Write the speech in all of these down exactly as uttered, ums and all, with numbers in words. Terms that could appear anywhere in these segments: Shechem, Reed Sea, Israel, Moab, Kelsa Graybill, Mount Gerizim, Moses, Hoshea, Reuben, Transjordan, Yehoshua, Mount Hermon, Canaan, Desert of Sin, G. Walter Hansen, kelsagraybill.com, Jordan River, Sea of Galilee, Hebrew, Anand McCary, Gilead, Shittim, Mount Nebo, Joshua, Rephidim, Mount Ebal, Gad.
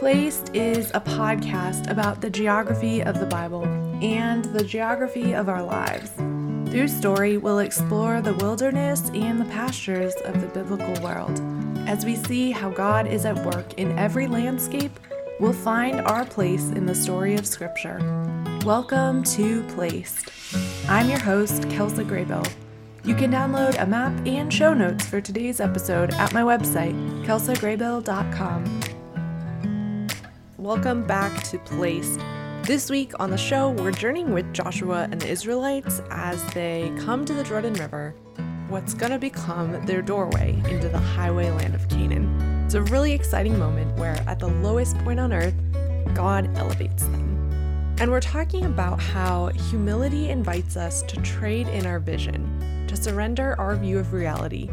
Placed is a podcast about the geography of the Bible and the geography of our lives. Through story, we'll explore the wilderness and the pastures of the biblical world. As we see how God is at work in every landscape, we'll find our place in the story of Scripture. Welcome to Placed. I'm your host, Kelsa Graybill. You can download a map and show notes for today's episode at my website, kelsa graybill dot com. Welcome back to Placed. This week on the show, we're journeying with Joshua and the Israelites as they come to the Jordan River, what's going to become their doorway into the highway land of Canaan. It's a really exciting moment where, at the lowest point on earth, God elevates them. And we're talking about how humility invites us to trade in our vision, to surrender our view of reality,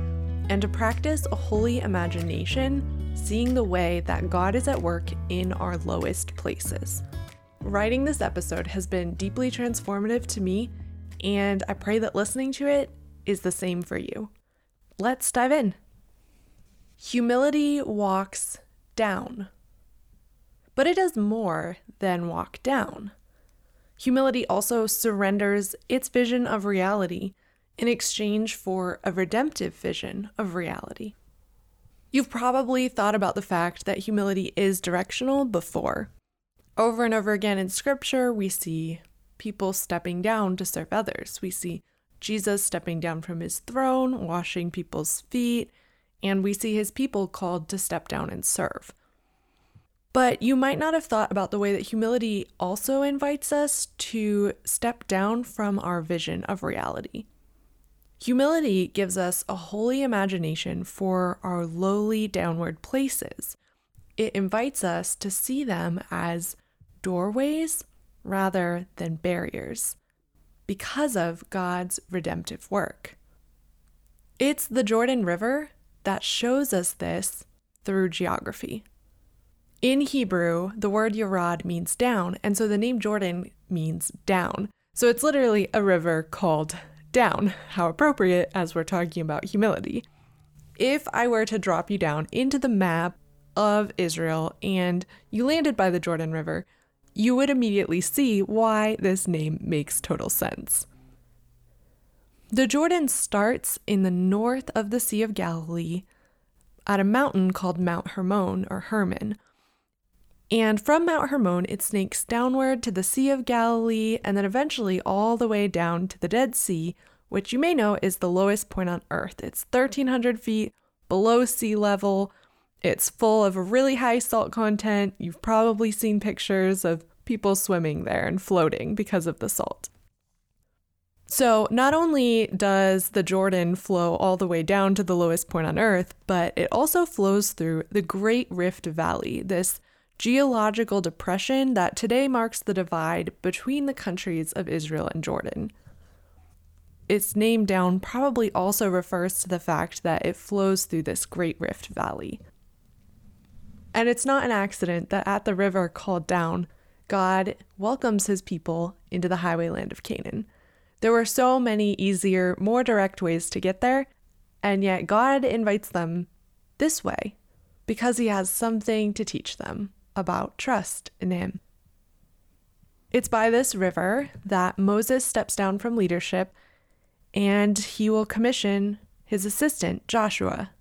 and to practice a holy imagination, seeing the way that God is at work in our lowest places. Writing this episode has been deeply transformative to me, and I pray that listening to it is the same for you. Let's dive in. Humility walks down, but it does more than walk down. Humility also surrenders its vision of reality in exchange for a redemptive vision of reality. You've probably thought about the fact that humility is directional before. Over and over again in Scripture, we see people stepping down to serve others. We see Jesus stepping down from his throne, washing people's feet, and we see his people called to step down and serve. But you might not have thought about the way that humility also invites us to step down from our vision of reality. Humility gives us a holy imagination for our lowly downward places. It invites us to see them as doorways rather than barriers because of God's redemptive work. It's the Jordan River that shows us this through geography. In Hebrew, the word Yerad means down, and so the name Jordan means down. So it's literally a river called down, how appropriate as we're talking about humility. If I were to drop you down into the map of Israel and you landed by the Jordan River, you would immediately see why this name makes total sense. The Jordan starts in the north of the Sea of Galilee at a mountain called Mount Hermon or Hermon. And from Mount Hermon, it snakes downward to the Sea of Galilee and then eventually all the way down to the Dead Sea, which you may know is the lowest point on Earth. It's thirteen hundred feet below sea level. It's full of a really high salt content. You've probably seen pictures of people swimming there and floating because of the salt. So not only does the Jordan flow all the way down to the lowest point on Earth, but it also flows through the Great Rift Valley, this geological depression that today marks the divide between the countries of Israel and Jordan. Its name down probably also refers to the fact that it flows through this Great Rift Valley. And it's not an accident that at the river called down, God welcomes his people into the highway land of Canaan. There were so many easier, more direct ways to get there, and yet God invites them this way because he has something to teach them about trust in him. It's by this river that Moses steps down from leadership, and he will commission his assistant, Joshua,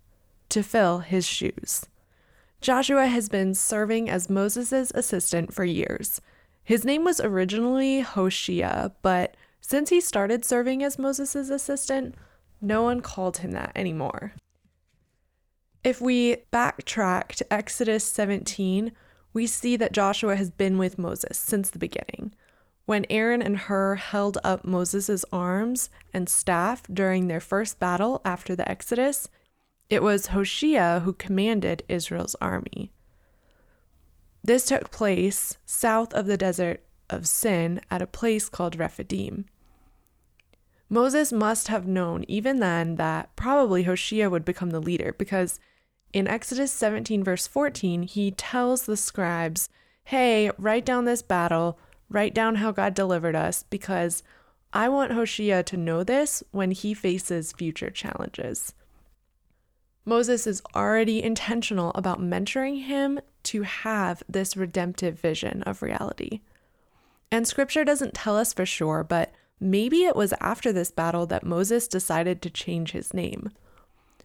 to fill his shoes. Joshua has been serving as Moses' assistant for years. His name was originally Hoshea, but since he started serving as Moses' assistant, no one called him that anymore. If we backtrack to Exodus seventeen, we see that Joshua has been with Moses since the beginning. When Aaron and Hur held up Moses' arms and staff during their first battle after the Exodus, it was Hoshea who commanded Israel's army. This took place south of the Desert of Sin at a place called Rephidim. Moses must have known even then that probably Hoshea would become the leader because in Exodus seventeen, verse fourteen, he tells the scribes, hey, write down this battle, write down how God delivered us, because I want Hoshea to know this when he faces future challenges. Moses is already intentional about mentoring him to have this redemptive vision of reality. And scripture doesn't tell us for sure, but maybe it was after this battle that Moses decided to change his name.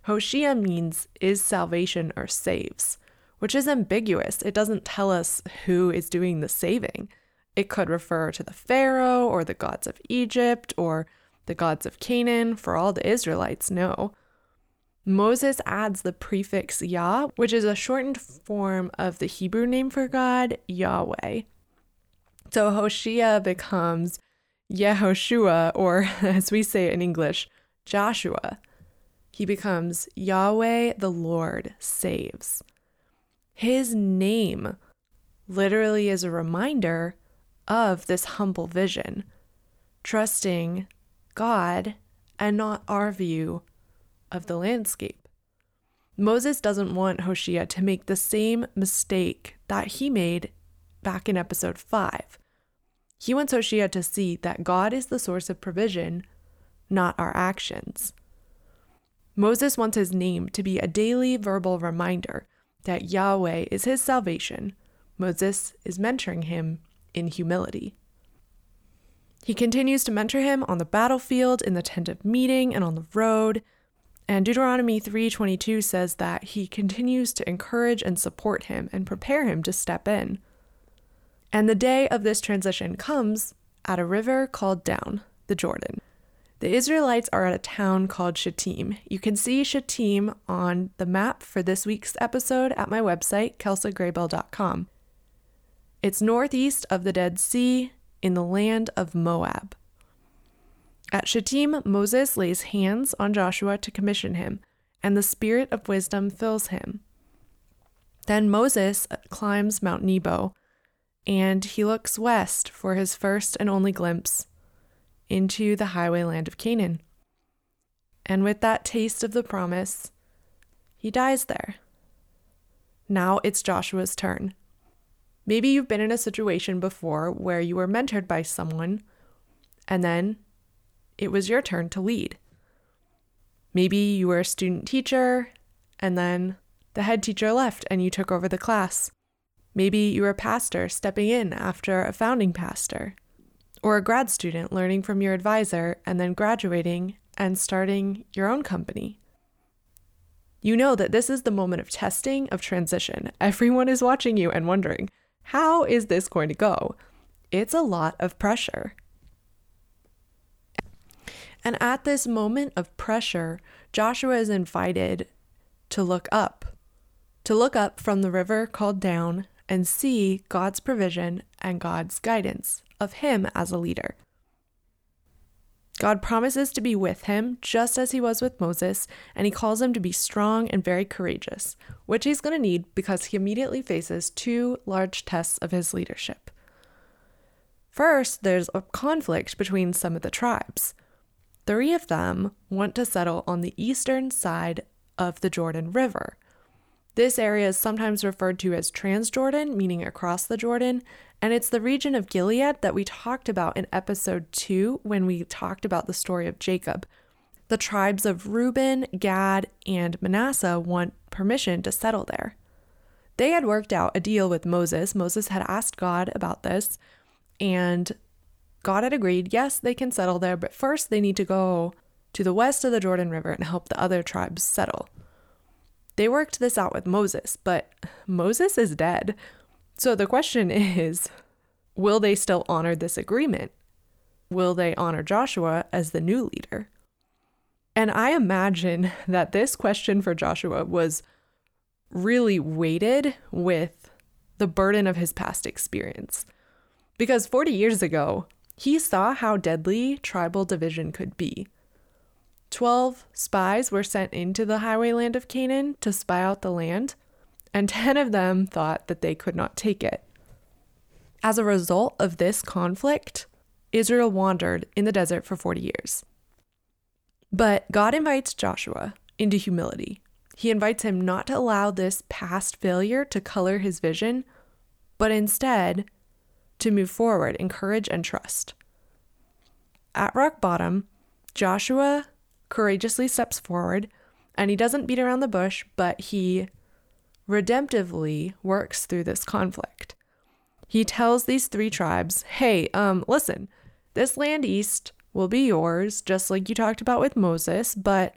Hoshea means is salvation or saves, which is ambiguous. It doesn't tell us who is doing the saving. It could refer to the Pharaoh or the gods of Egypt or the gods of Canaan, for all the Israelites know. Moses adds the prefix Yah, which is a shortened form of the Hebrew name for God, Yahweh. So Hoshea becomes Yehoshua, or as we say it in English, Joshua. He becomes Yahweh the Lord saves. His name literally is a reminder of this humble vision, trusting God and not our view of the landscape. Moses doesn't want Hoshea to make the same mistake that he made back in episode five. He wants Hoshea to see that God is the source of provision, not our actions. Moses wants his name to be a daily verbal reminder that Yahweh is his salvation. Moses is mentoring him in humility. He continues to mentor him on the battlefield, in the tent of meeting, and on the road. And Deuteronomy three twenty-two says that he continues to encourage and support him and prepare him to step in. And the day of this transition comes at a river called down, the Jordan. The Israelites are at a town called Shittim. You can see Shittim on the map for this week's episode at my website, kelsa graybill dot com. It's northeast of the Dead Sea in the land of Moab. At Shittim, Moses lays hands on Joshua to commission him, and the spirit of wisdom fills him. Then Moses climbs Mount Nebo, and he looks west for his first and only glimpse into the highway land of Canaan. And with that taste of the promise, he dies there. Now it's Joshua's turn. Maybe you've been in a situation before where you were mentored by someone, and then it was your turn to lead. Maybe you were a student teacher, and then the head teacher left and you took over the class. Maybe you were a pastor stepping in after a founding pastor, or a grad student learning from your advisor and then graduating and starting your own company. You know that this is the moment of testing, of transition. Everyone is watching you and wondering, how is this going to go? It's a lot of pressure. And at this moment of pressure, Joshua is invited to look up, to look up from the river called down and see God's provision and God's guidance of him as a leader. God promises to be with him just as he was with Moses, and he calls him to be strong and very courageous, which he's going to need because he immediately faces two large tests of his leadership. First, there's a conflict between some of the tribes. Three of them want to settle on the eastern side of the Jordan River. This area is sometimes referred to as Transjordan, meaning across the Jordan, and it's the region of Gilead that we talked about in episode two when we talked about the story of Jacob. The tribes of Reuben, Gad, and Manasseh want permission to settle there. They had worked out a deal with Moses. Moses had asked God about this, and God had agreed, yes, they can settle there, but first they need to go to the west of the Jordan River and help the other tribes settle. They worked this out with Moses, but Moses is dead. So the question is, will they still honor this agreement? Will they honor Joshua as the new leader? And I imagine that this question for Joshua was really weighted with the burden of his past experience. Because forty years ago, he saw how deadly tribal division could be. Twelve spies were sent into the highway land of Canaan to spy out the land, and ten of them thought that they could not take it. As a result of this conflict, Israel wandered in the desert for forty years. But God invites Joshua into humility. He invites him not to allow this past failure to color his vision, but instead to move forward in courage and trust. At rock bottom, Joshua courageously steps forward And he doesn't beat around the bush, but he redemptively works through this conflict. He tells these three tribes, hey, um, listen, this land east will be yours, just like you talked about with Moses, but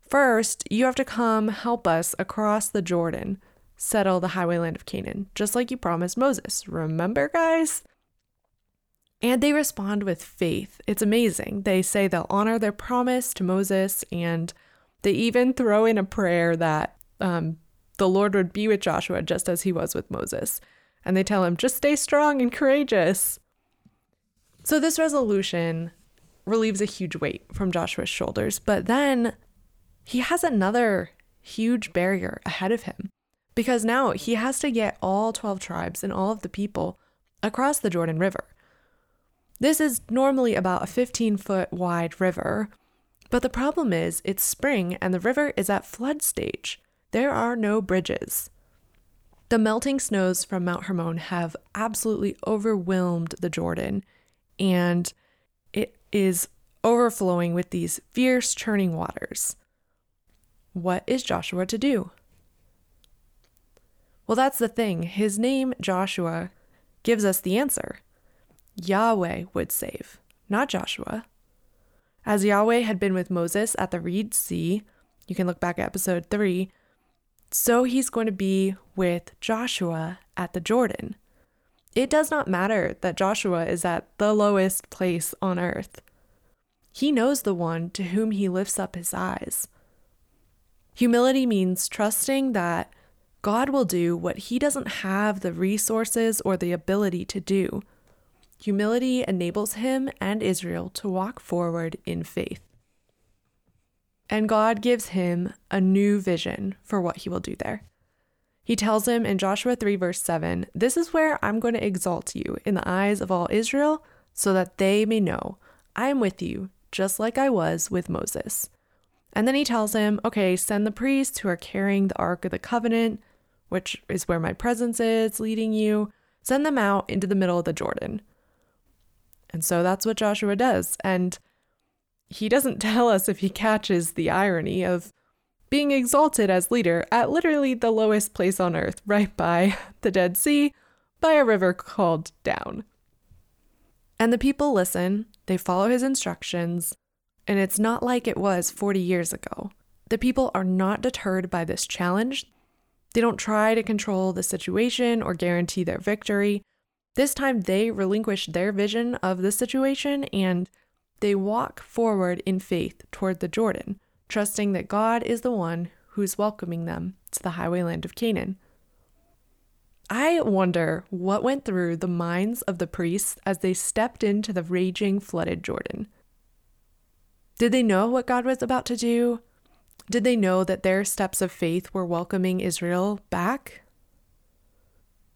first, you have to come help us across the Jordan, settle the highway land of Canaan, just like you promised Moses. Remember, guys? And they respond with faith. It's amazing. They say they'll honor their promise to Moses, and they even throw in a prayer that um, the Lord would be with Joshua just as he was with Moses. And they tell him, just stay strong and courageous. So this resolution relieves a huge weight from Joshua's shoulders, but then he has another huge barrier ahead of him, because now he has to get all twelve tribes and all of the people across the Jordan River. This is normally about a fifteen foot wide river, but the problem is it's spring and the river is at flood stage. There are no bridges. The melting snows from Mount Hermon have absolutely overwhelmed the Jordan, and it is overflowing with these fierce churning waters. What is Joshua to do? Well, that's the thing. His name, Joshua, gives us the answer. Yahweh would save, not Joshua. As Yahweh had been with Moses at the Reed Sea, you can look back at episode three, so he's going to be with Joshua at the Jordan. It does not matter that Joshua is at the lowest place on earth. He knows the one to whom he lifts up his eyes. Humility means trusting that God will do what he doesn't have the resources or the ability to do. Humility enables him and Israel to walk forward in faith. And God gives him a new vision for what he will do there. He tells him in Joshua three, verse seven, this is where I'm going to exalt you in the eyes of all Israel, so that they may know I am with you, just like I was with Moses. And then he tells him, okay, send the priests who are carrying the Ark of the Covenant, which is where my presence is leading you, send them out into the middle of the Jordan. And so that's what Joshua does. And he doesn't tell us if he catches the irony of being exalted as leader at literally the lowest place on earth, right by the Dead Sea, by a river called down. And the people listen, they follow his instructions, and it's not like it was forty years ago. The people are not deterred by this challenge. They don't try to control the situation or guarantee their victory. This time they relinquish their vision of the situation and they walk forward in faith toward the Jordan, trusting that God is the one who's welcoming them to the highway land of Canaan. I wonder what went through the minds of the priests as they stepped into the raging, flooded Jordan. Did they know what God was about to do? Did they know that their steps of faith were welcoming Israel back?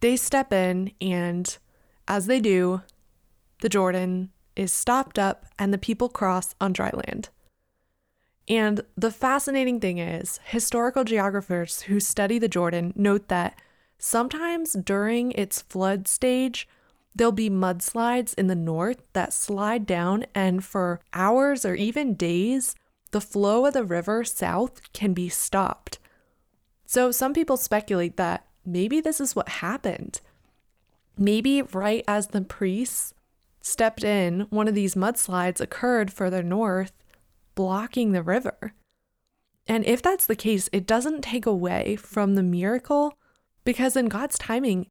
They step in, and as they do, the Jordan is stopped up and the people cross on dry land. And the fascinating thing is, historical geographers who study the Jordan note that sometimes during its flood stage, there'll be mudslides in the north that slide down, and for hours or even days, the flow of the river south can be stopped. So some people speculate that maybe this is what happened. Maybe right as the priests stepped in, one of these mudslides occurred further north, blocking the river. And if that's the case, it doesn't take away from the miracle, because in God's timing,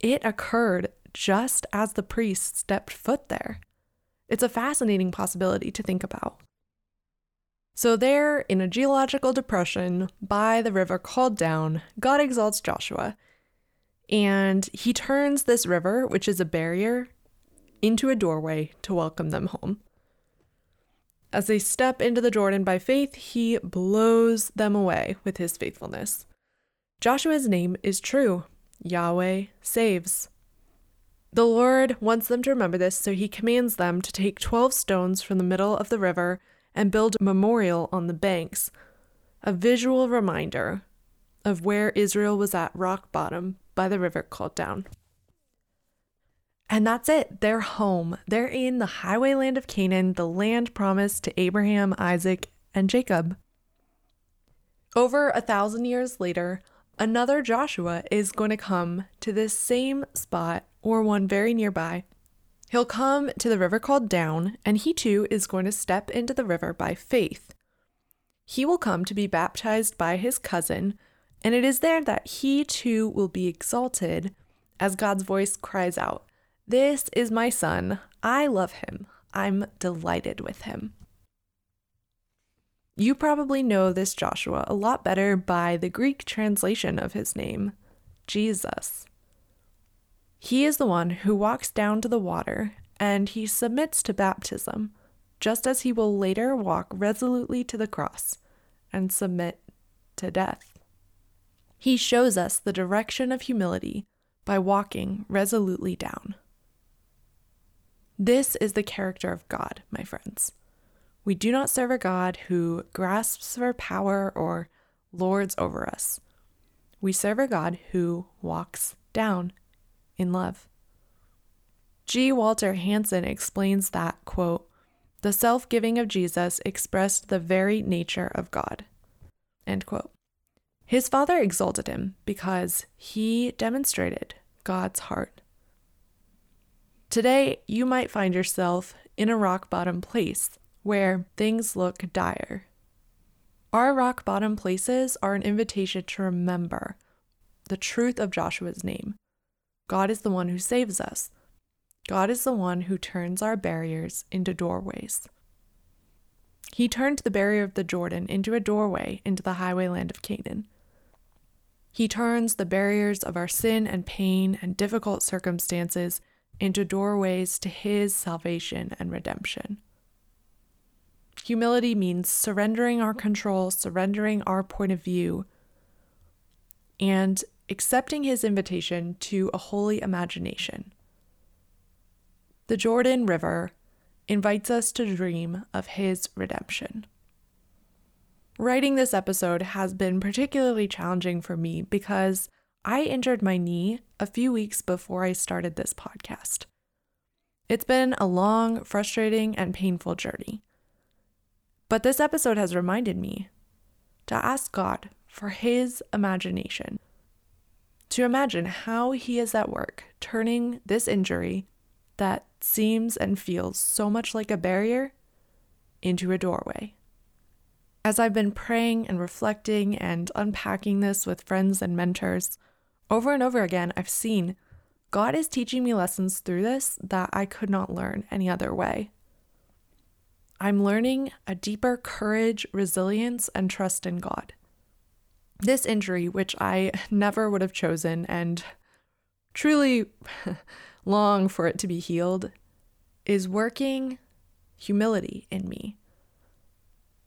it occurred just as the priest stepped foot there. It's a fascinating possibility to think about. So there, in a geological depression, by the river called down, God exalts Joshua, and he turns this river, which is a barrier, into a doorway to welcome them home. As they step into the Jordan by faith, he blows them away with his faithfulness. Joshua's name is true. Yahweh saves. The Lord wants them to remember this, so he commands them to take twelve stones from the middle of the river and build a memorial on the banks, a visual reminder of where Israel was at rock bottom by the river called down. And that's it. They're home. They're in the highway land of Canaan, the land promised to Abraham, Isaac, and Jacob. Over a thousand years later, another Joshua is going to come to this same spot, or one very nearby. He'll come to the river called Down, and he too is going to step into the river by faith. He will come to be baptized by his cousin, and it is there that he too will be exalted as God's voice cries out, "This is my son. I love him. I'm delighted with him." You probably know this Joshua a lot better by the Greek translation of his name, Jesus. He is the one who walks down to the water, and he submits to baptism, just as he will later walk resolutely to the cross and submit to death. He shows us the direction of humility by walking resolutely down. This is the character of God, my friends. We do not serve a God who grasps for power or lords over us. We serve a God who walks down in love. G. Walter Hansen explains that, quote, "The self-giving of Jesus expressed the very nature of God," end quote. His Father exalted him because he demonstrated God's heart. Today, you might find yourself in a rock-bottom place where things look dire. Our rock-bottom places are an invitation to remember the truth of Joshua's name. God is the one who saves us. God is the one who turns our barriers into doorways. He turned the barrier of the Jordan into a doorway into the highway land of Canaan. He turns the barriers of our sin and pain and difficult circumstances into doorways to his salvation and redemption. Humility means surrendering our control, surrendering our point of view, and accepting his invitation to a holy imagination. The Jordan River invites us to dream of his redemption. Writing this episode has been particularly challenging for me because I injured my knee a few weeks before I started this podcast. It's been a long, frustrating, and painful journey. But this episode has reminded me to ask God for his imagination, to imagine how he is at work turning this injury that seems and feels so much like a barrier into a doorway. As I've been praying and reflecting and unpacking this with friends and mentors, over and over again, I've seen God is teaching me lessons through this that I could not learn any other way. I'm learning a deeper courage, resilience, and trust in God. This injury, which I never would have chosen and truly long for it to be healed, is working humility in me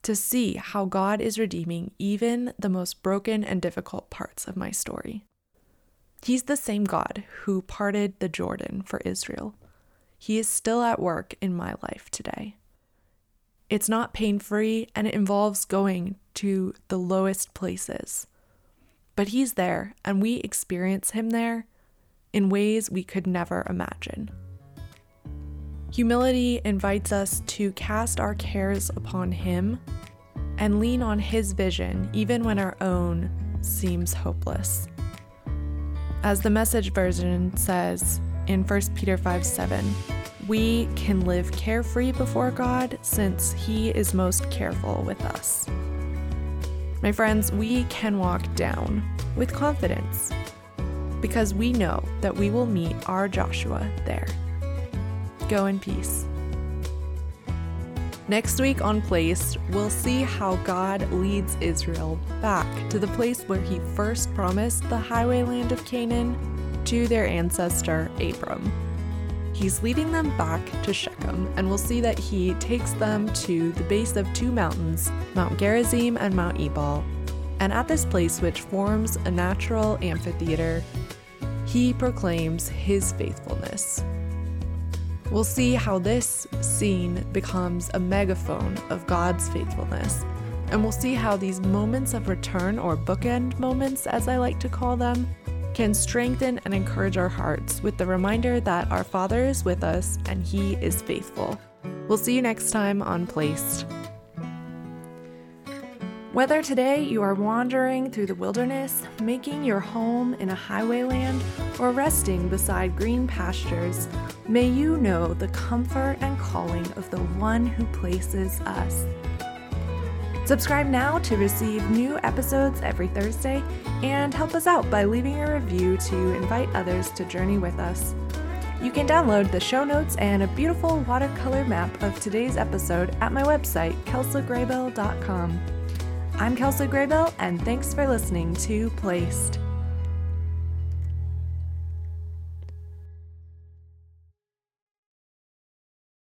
to see how God is redeeming even the most broken and difficult parts of my story. He's the same God who parted the Jordan for Israel. He is still at work in my life today. It's not pain-free, and it involves going to the lowest places. But he's there, and we experience him there in ways we could never imagine. Humility invites us to cast our cares upon him and lean on his vision, even when our own seems hopeless. As the Message version says in First Peter five seven, we can live carefree before God since he is most careful with us. My friends, we can walk down with confidence because we know that we will meet our Joshua there. Go in peace. Next week on Placed, we'll see how God leads Israel back to the place where he first promised the highway land of Canaan to their ancestor Abram. He's leading them back to Shechem, and we'll see that he takes them to the base of two mountains, Mount Gerizim and Mount Ebal. And at this place, which forms a natural amphitheater, he proclaims his faithfulness. We'll see how this scene becomes a megaphone of God's faithfulness, and we'll see how these moments of return, or bookend moments as I like to call them, can strengthen and encourage our hearts with the reminder that our Father is with us and he is faithful. We'll see you next time on Placed. Whether today you are wandering through the wilderness, making your home in a highwayland, or resting beside green pastures, may you know the comfort and calling of the one who places us. Subscribe now to receive new episodes every Thursday, and help us out by leaving a review to invite others to journey with us. You can download the show notes and a beautiful watercolor map of today's episode at my website, kelsa graybill dot com. I'm Kelsa Graybill, and thanks for listening to Placed.